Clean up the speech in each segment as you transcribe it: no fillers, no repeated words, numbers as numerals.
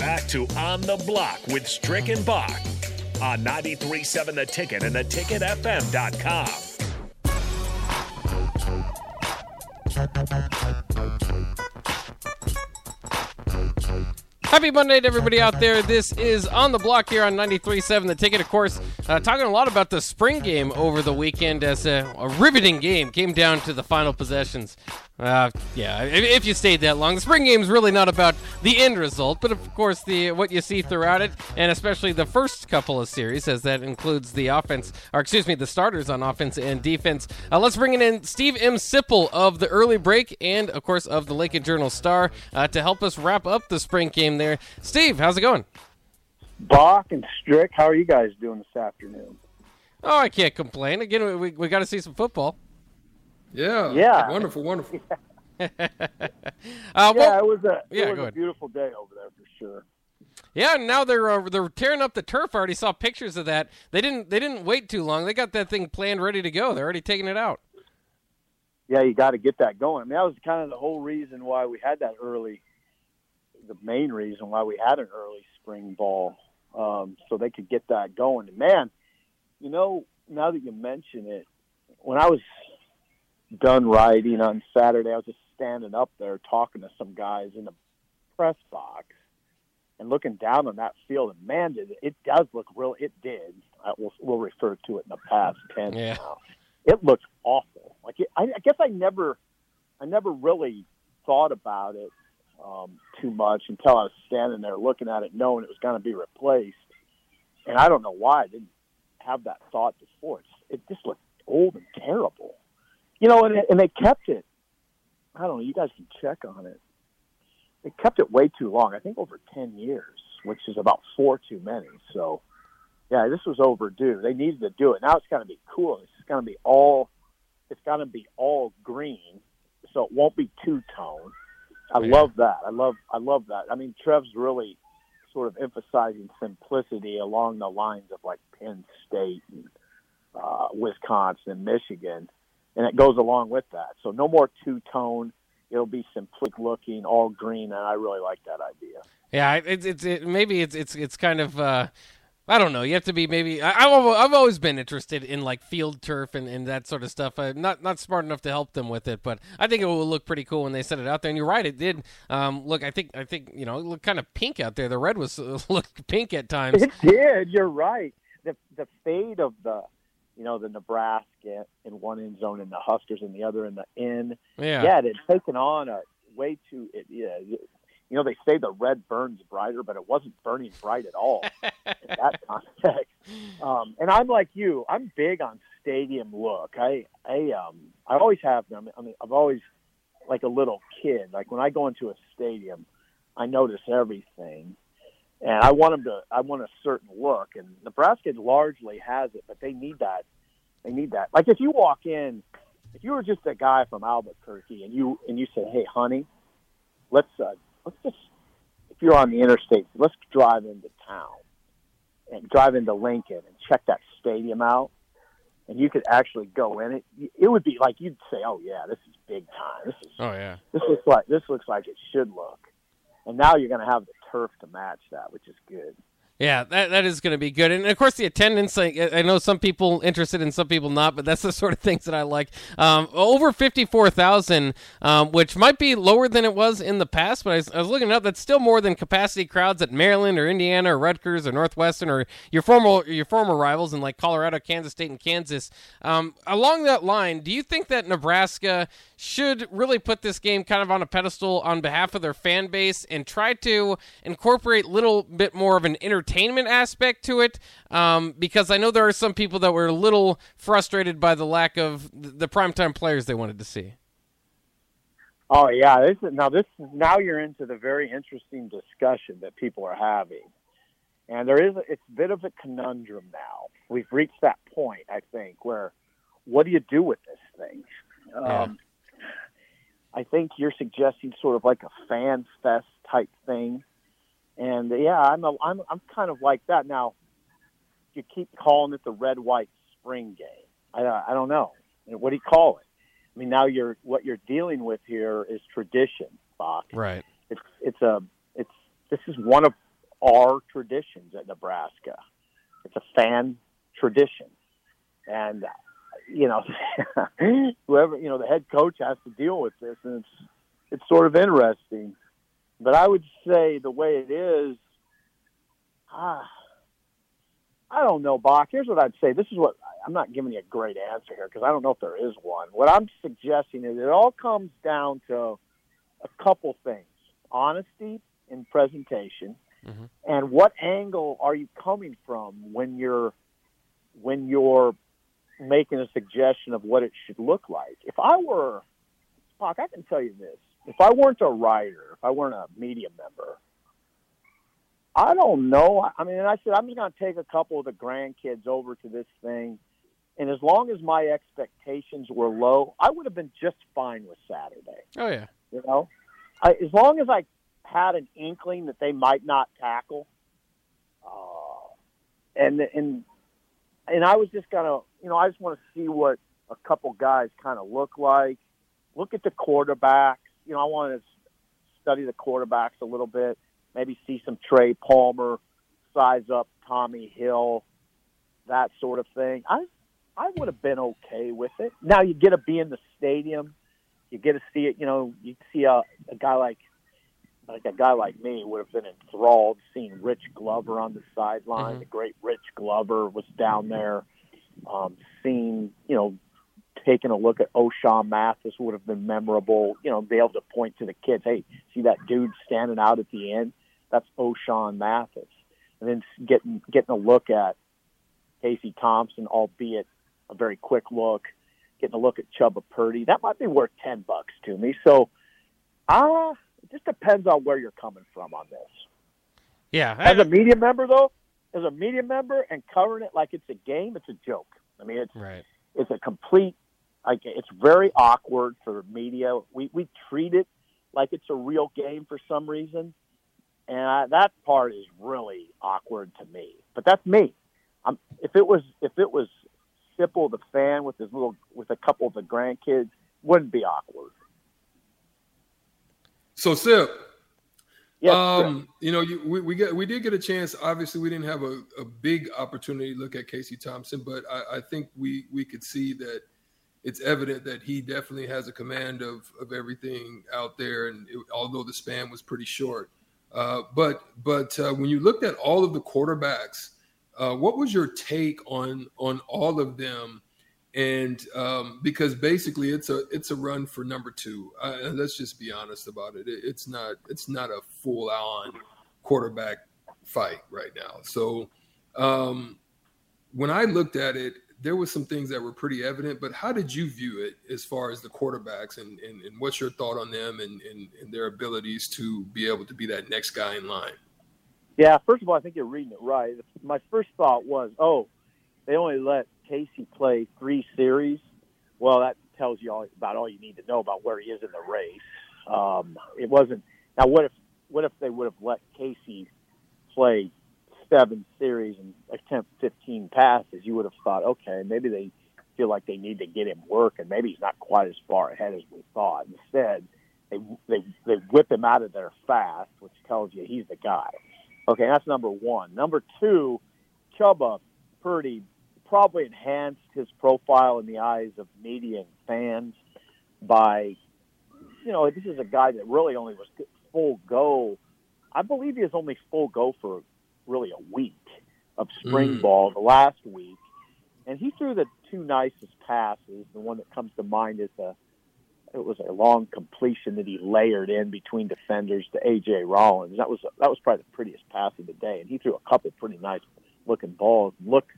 back to On the Block with Strick and Bach on 93.7 The Ticket and theticketfm.com. Happy Monday to everybody out there. This is On the Block here on 93.7 The Ticket. Of course, talking a lot about the spring game over the weekend as a riveting game. Came down to the final possessions. If you stayed that long. The spring game's really not about the end result, but of course what you see throughout it, and especially the first couple of series, as that includes the starters on offense and defense. Let's bring in Steve M. Sipple of the Early Break and, of course, of the Lincoln Journal Star to help us wrap up the spring game there. Steve, how's it going? Bach and Strick, how are you guys doing this afternoon? Oh, I can't complain. Again, we got to see some football. Yeah. Wonderful. Yeah. It was a beautiful day over there for sure. Yeah, now they're tearing up the turf. I already saw pictures of that. They didn't wait too long. They got that thing planned, ready to go. They're already taking it out. Yeah, you got to get that going. I mean, that was kind of the whole reason why we had that early. The main reason why we had an early spring ball, so they could get that going. And man, now that you mention it, when I was done riding on Saturday, I was just standing up there talking to some guys in the press box and looking down on that field, and man, it does look real. It did. We'll refer to it in the past tense now. It looked awful. Like I guess I never really thought about it too much until I was standing there looking at it, knowing it was going to be replaced. And I don't know why I didn't have that thought before. It just looked old and terrible. And they kept it. I don't know. You guys can check on it. They kept it way too long. I think over 10 years, which is about 4 too many. So, yeah, this was overdue. They needed to do it. Now it's going to be cool. It's going to be all green, so it won't be two-tone. I love that. I love that. I mean, Trev's really sort of emphasizing simplicity along the lines of like Penn State and Wisconsin and Michigan. And it goes along with that. So no more two-tone. It'll be simplistic looking, all green, and I really like that idea. Yeah, maybe it's kind of I don't know. You have to be maybe. I've always been interested in like field turf and that sort of stuff. I'm not smart enough to help them with it, but I think it will look pretty cool when they set it out there. And you're right, it did. Look, I think it looked kind of pink out there. The red looked pink at times. It did. You're right. The fade of the. The Nebraska in one end zone and the Huskers in the other in the end. Yeah, it had taken on a way too. They say the red burns brighter, but it wasn't burning bright at all in that context. And I'm like you. I'm big on stadium look. I always have them. I mean, I've always, like a little kid, like when I go into a stadium, I notice everything. And I want a certain look, and Nebraska largely has it, but they need that. Like if you walk in, if you were just a guy from Albuquerque and you said, "Hey, honey, let's just," if you're on the interstate, let's drive into town and drive into Lincoln and check that stadium out, and you could actually go in it. It would be like you'd say, "Oh yeah, this is big time. This looks like it should look." And now you're going to have the turf to match that, which is good. Yeah, that is going to be good. And, of course, the attendance, I know some people interested and some people not, but that's the sort of things that I like. Over 54,000, which might be lower than it was in the past, but I was looking it up. That's still more than capacity crowds at Maryland or Indiana or Rutgers or Northwestern or your former rivals in like Colorado, Kansas State, and Kansas. Along that line, do you think that Nebraska should really put this game kind of on a pedestal on behalf of their fan base and try to incorporate a little bit more of an entertainment aspect to it, because I know there are some people that were a little frustrated by the lack of the primetime players they wanted to see? Oh, yeah. Now you're into the very interesting discussion that people are having. And it's a bit of a conundrum now. We've reached that point, I think, where what do you do with this thing? I think you're suggesting sort of like a fan fest type thing. And yeah, I'm kind of like that now. You keep calling it the red-white spring game. I don't know. What do you call it? I mean, now what you're dealing with here is tradition, Bach. Right. This is one of are traditions at Nebraska. It's a fan tradition. And, you know, whoever, you know, the head coach has to deal with this, and it's sort of interesting. But I would say the way it is, I don't know, Bach. Here's what I'd say. This is what – I'm not giving you a great answer here because I don't know if there is one. What I'm suggesting is it all comes down to a couple things, honesty and presentation, and what angle are you coming from when you're making a suggestion of what it should look like. If I were – Bach, I can tell you this. If I weren't a writer, if I weren't a media member – I don't know. I mean, and I said, I'm just going to take a couple of the grandkids over to this thing. And as long as my expectations were low, I would have been just fine with Saturday. Oh, yeah. You know, as long as I had an inkling that they might not tackle. And I was just going to, you know, I just want to see what a couple guys kind of look like. Look at the quarterbacks. You know, I wanted to study the quarterbacks a little bit. Maybe see some Trey Palmer, size up Tommi Hill, that sort of thing. I would have been okay with it. Now you get to be in the stadium, you get to see it. You know, you see a guy like me would have been enthralled seeing Rich Glover on the sideline. The great Rich Glover was down there. Seeing, you know, taking a look at Ochaun Mathis would have been memorable. You know, be able to point to the kids. Hey, see that dude standing out at the end? That's Ochaun Mathis. And then getting a look at Casey Thompson, albeit a very quick look, getting a look at Chubba Purdy. That might be worth $10 to me. So it just depends on where you're coming from on this. Yeah. As a media member, though, and covering it like it's a game, it's a joke. I mean, it's a complete – like, it's very awkward for media. We treat it like it's a real game for some reason. And that part is really awkward to me. But that's me. If it was Sipple the fan with a couple of the grandkids, it wouldn't be awkward. So Sip, yes, you know, we did get a chance. Obviously, we didn't have a big opportunity to look at Casey Thompson, but I think we could see that it's evident that he definitely has a command of everything out there. And although the span was pretty short. But when you looked at all of the quarterbacks, what was your take on all of them? And because basically it's a run for number two. And let's just be honest about it. It's not a full on quarterback fight right now. So when I looked at it, there were some things that were pretty evident. But how did you view it as far as the quarterbacks and what's your thought on them and their abilities to be able to be that next guy in line? Yeah, first of all, I think you're reading it right. My first thought was, they only let Casey play 3 series. Well, that tells you all you need to know about where he is in the race. It wasn't. Now, what if they would have let Casey play 7 series and attempt 15 passes, you would have thought, okay, maybe they feel like they need to get him work, and maybe he's not quite as far ahead as we thought. Instead, they whip him out of there fast, which tells you he's the guy. Okay, that's number one. Number two, Chubba Purdy probably enhanced his profile in the eyes of media and fans by, you know, this is a guy that really only was full go. I believe he was only full go for really a week of spring ball, the last week. And he threw the 2 nicest passes. The one that comes to mind is it was a long completion that he layered in between defenders to AJ Rollins. That was probably the prettiest pass of the day. And he threw a couple pretty nice looking balls, looked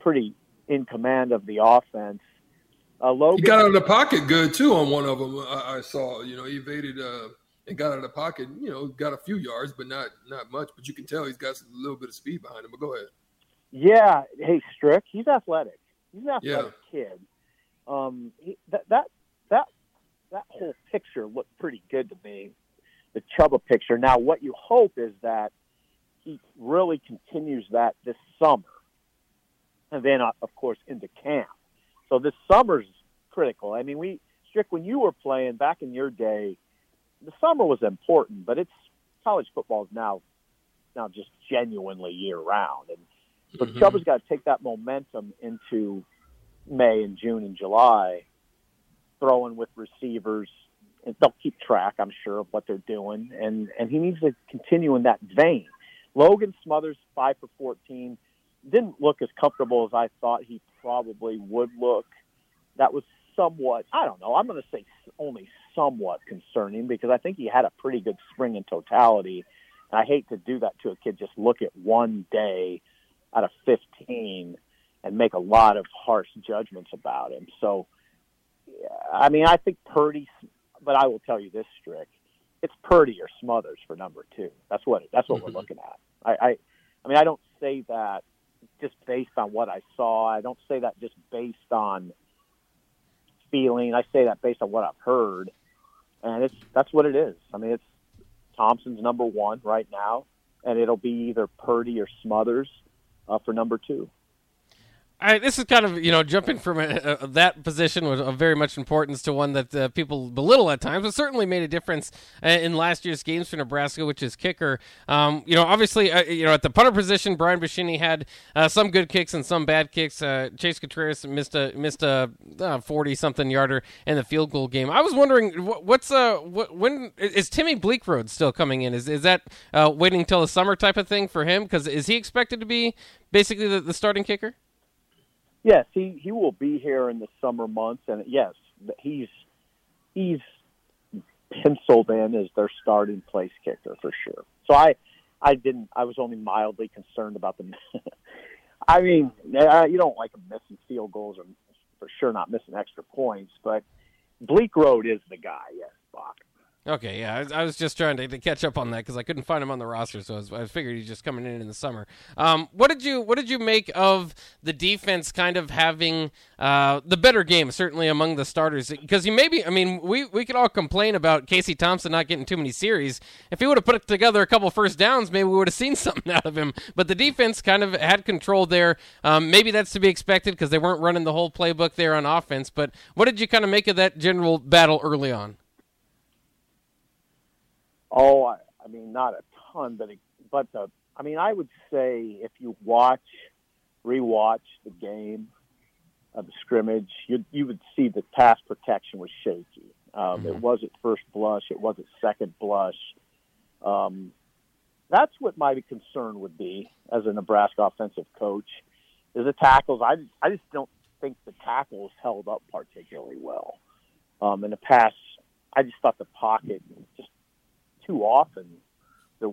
pretty in command of the offense. Logan, he got out of the pocket good too on one of them. I saw, you know, he evaded, and got out of the pocket, you know, got a few yards, but not much. But you can tell he's got a little bit of speed behind him. But go ahead. Yeah. Hey, Strick, he's athletic. He's an athletic kid. That whole picture looked pretty good to me, the Chubba picture. Now, what you hope is that he really continues that this summer. And then, of course, into camp. So this summer's critical. I mean, Strick, when you were playing back in your day, the summer was important, but college football is now now just genuinely year-round. But Chubba's got to take that momentum into May and June and July, throwing with receivers. And they'll keep track, I'm sure, of what they're doing. And he needs to continue in that vein. Logan Smothers, 5 for 14, didn't look as comfortable as I thought he probably would look. That was somewhat, I don't know, I'm going to say only somewhat concerning because I think he had a pretty good spring in totality. And I hate to do that to a kid, just look at one day out of 15 and make a lot of harsh judgments about him. So, I mean, I think Purdy, but I will tell you this, Strick, it's Purdy or Smothers for number two. That's what we're looking at. I mean, I don't say that just based on what I saw. I don't say that just based on feeling. I say that based on what I've heard, and that's what it is. I mean, it's Thompson's number one right now, and it'll be either Purdy or Smothers for number two. All right, this is kind of, jumping from that position was of very much importance to one that people belittle at times, but certainly made a difference in last year's games for Nebraska, which is kicker. Obviously, at the punter position, Brian Buschini had some good kicks and some bad kicks. Chase Contreras missed a 40-something yarder in the field goal game. I was wondering, when is Timmy Bleekrode still coming in? Is that waiting until the summer type of thing for him? Because is he expected to be basically the starting kicker? Yes, he will be here in the summer months, and yes, he's penciled in as their starting place kicker for sure. So I was only mildly concerned about them. I mean, you don't like them missing field goals or for sure not missing extra points, but Bleekrode is the guy. Yes, Bach. Okay, yeah, I was just trying to catch up on that because I couldn't find him on the roster, so I figured he's just coming in the summer. What did you make of the defense kind of having the better game, certainly among the starters? Because we could all complain about Casey Thompson not getting too many series. If he would have put together a couple first downs, maybe we would have seen something out of him. But the defense kind of had control there. Maybe that's to be expected because they weren't running the whole playbook there on offense. But what did you kind of make of that general battle early on? Oh, I mean, not a ton, but I would say if you rewatch the game of the scrimmage, you would see that pass protection was shaky. It wasn't first blush. It wasn't second blush. That's what my concern would be as a Nebraska offensive coach is the tackles. I just don't think the tackles held up particularly well. In the past, I just thought the pocket just too often there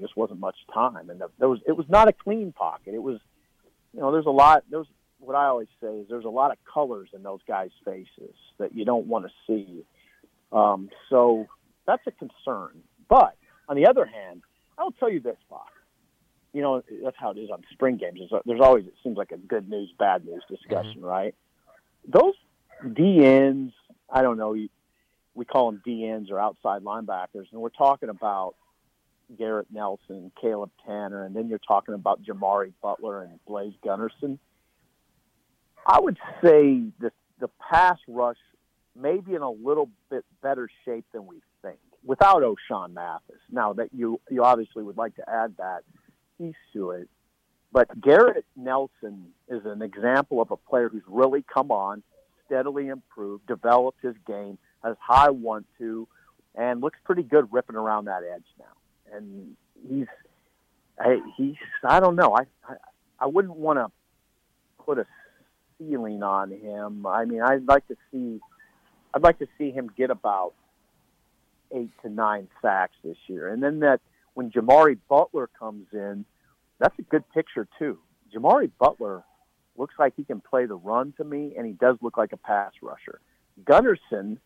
just wasn't much time, and it was not a clean pocket. It was, there's a lot. There's what I always say is there's a lot of colors in those guys' faces that you don't want to see. So that's a concern. But on the other hand, I'll tell you this, Fox. That's how it is on spring games. There's always, it seems like, a good news, bad news discussion, right? Those DNs, I don't know. We call them DNs or outside linebackers, and we're talking about Garrett Nelson, Caleb Tanner, and then you're talking about Jimari Butler and Blaise Gunnerson. I would say the pass rush may be in a little bit better shape than we think without Ochaun Mathis. Now that you obviously would like to add that piece to it, but Garrett Nelson is an example of a player who's really come on, steadily improved, developed his game, as high 1-2, and looks pretty good ripping around that edge now. And he's I don't know. I wouldn't want to put a ceiling on him. I mean, I'd like to see him get about 8 to 9 sacks this year. And then when Jimari Butler comes in, that's a good picture too. Jimari Butler looks like he can play the run to me, and he does look like a pass rusher. Gunnerson,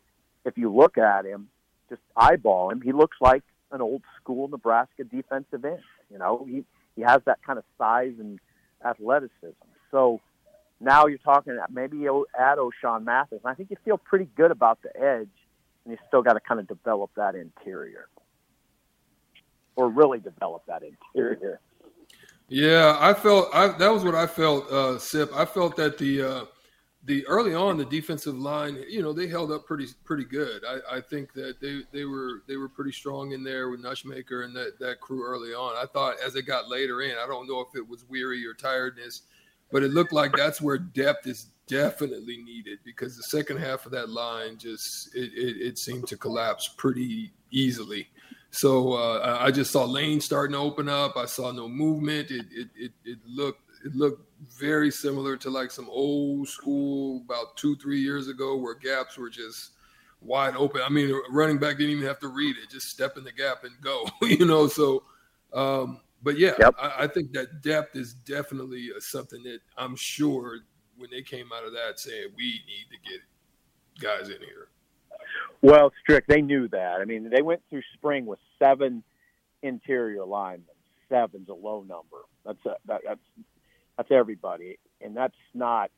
if you look at him, just eyeball him, he looks like an old-school Nebraska defensive end. He has that kind of size and athleticism. So now you're talking maybe you'll add Ochaun Mathis. And I think you feel pretty good about the edge, and you still got to kind of develop that interior or really develop that interior. Yeah, that was what I felt, Sip. I felt that the the early on, the defensive line, you know, they held up pretty good. I think that they were pretty strong in there with Nushmaker and that crew early on. I thought as it got later in, I don't know if it was weary or tiredness, but it looked like that's where depth is definitely needed, because the second half of that line just it seemed to collapse pretty easily. So I just saw lanes starting to open up. I saw no movement. It looked very similar to like some old school about 2-3 years ago where gaps were just wide open. I mean, a running back didn't even have to read it, just step in the gap and go, you know? So, but yeah, yep. I think that depth is definitely something that I'm sure when they came out of that saying, we need to get guys in here. Well, Strick, they knew that. I mean, they went through spring with 7 interior linemen. 7's a low number. That's everybody, and that's not.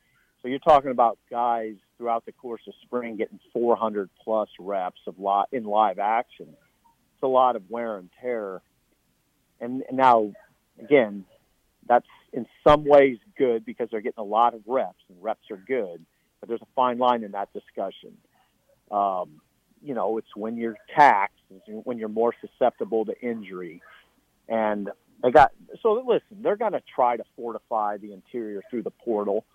So you're talking about guys throughout the course of spring getting 400 plus reps of in live action. It's a lot of wear and tear, and now again, that's in some ways good because they're getting a lot of reps, and reps are good. But there's a fine line in that discussion. You know, it's when you're taxed, it's when you're more susceptible to injury, and. So listen, they're going to try to fortify the interior through the portal.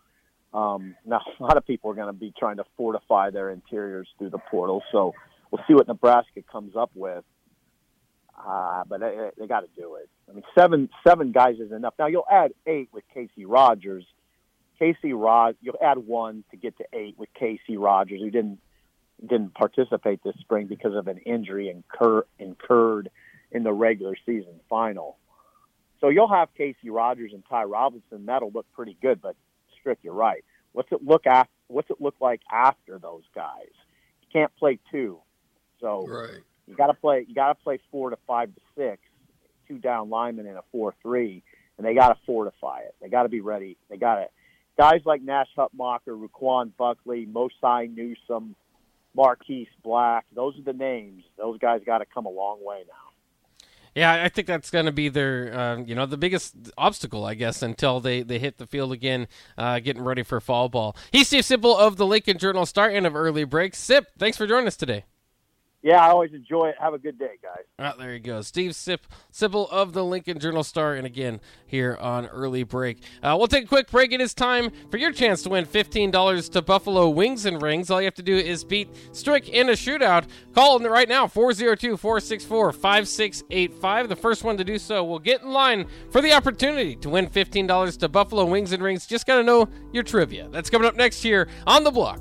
Now, a lot of people are going to be trying to fortify their interiors through the portal. So we'll see what Nebraska comes up with. But they got to do it. I mean, seven guys is enough. Now, you'll add 8 with Casey Rogers. You'll add 1 to get to 8 with Casey Rogers, who didn't participate this spring because of an injury incurred in the regular season final. So you'll have Casey Rogers and Ty Robinson. That'll look pretty good, but Strick, you're right. What's it look like after those guys? You can't play 2, so right. You got to play 4 to 5 to 6, 2 down linemen in a 4-3, and they got to fortify it. They got to be ready. They got to guys like Nash Hutmacher, Raquan Buckley, Mosai Newsome, Marquise Black. Those are the names. Those guys got to come a long way now. Yeah, I think that's going to be their, the biggest obstacle, I guess, until they hit the field again, getting ready for fall ball. He's Steve Sipple of the Lincoln Journal Star and of Early Break. Sip, thanks for joining us today. Yeah, I always enjoy it. Have a good day, guys. All right, there you go. Steve Sipple of the Lincoln Journal Star, and again, here on Early Break. We'll take a quick break. It is time for your chance to win $15 to Buffalo Wings and Rings. All you have to do is beat Strick in a shootout. Call right now, 402-464-5685. The first one to do so will get in line for the opportunity to win $15 to Buffalo Wings and Rings. Just got to know your trivia. That's coming up next here on The Block.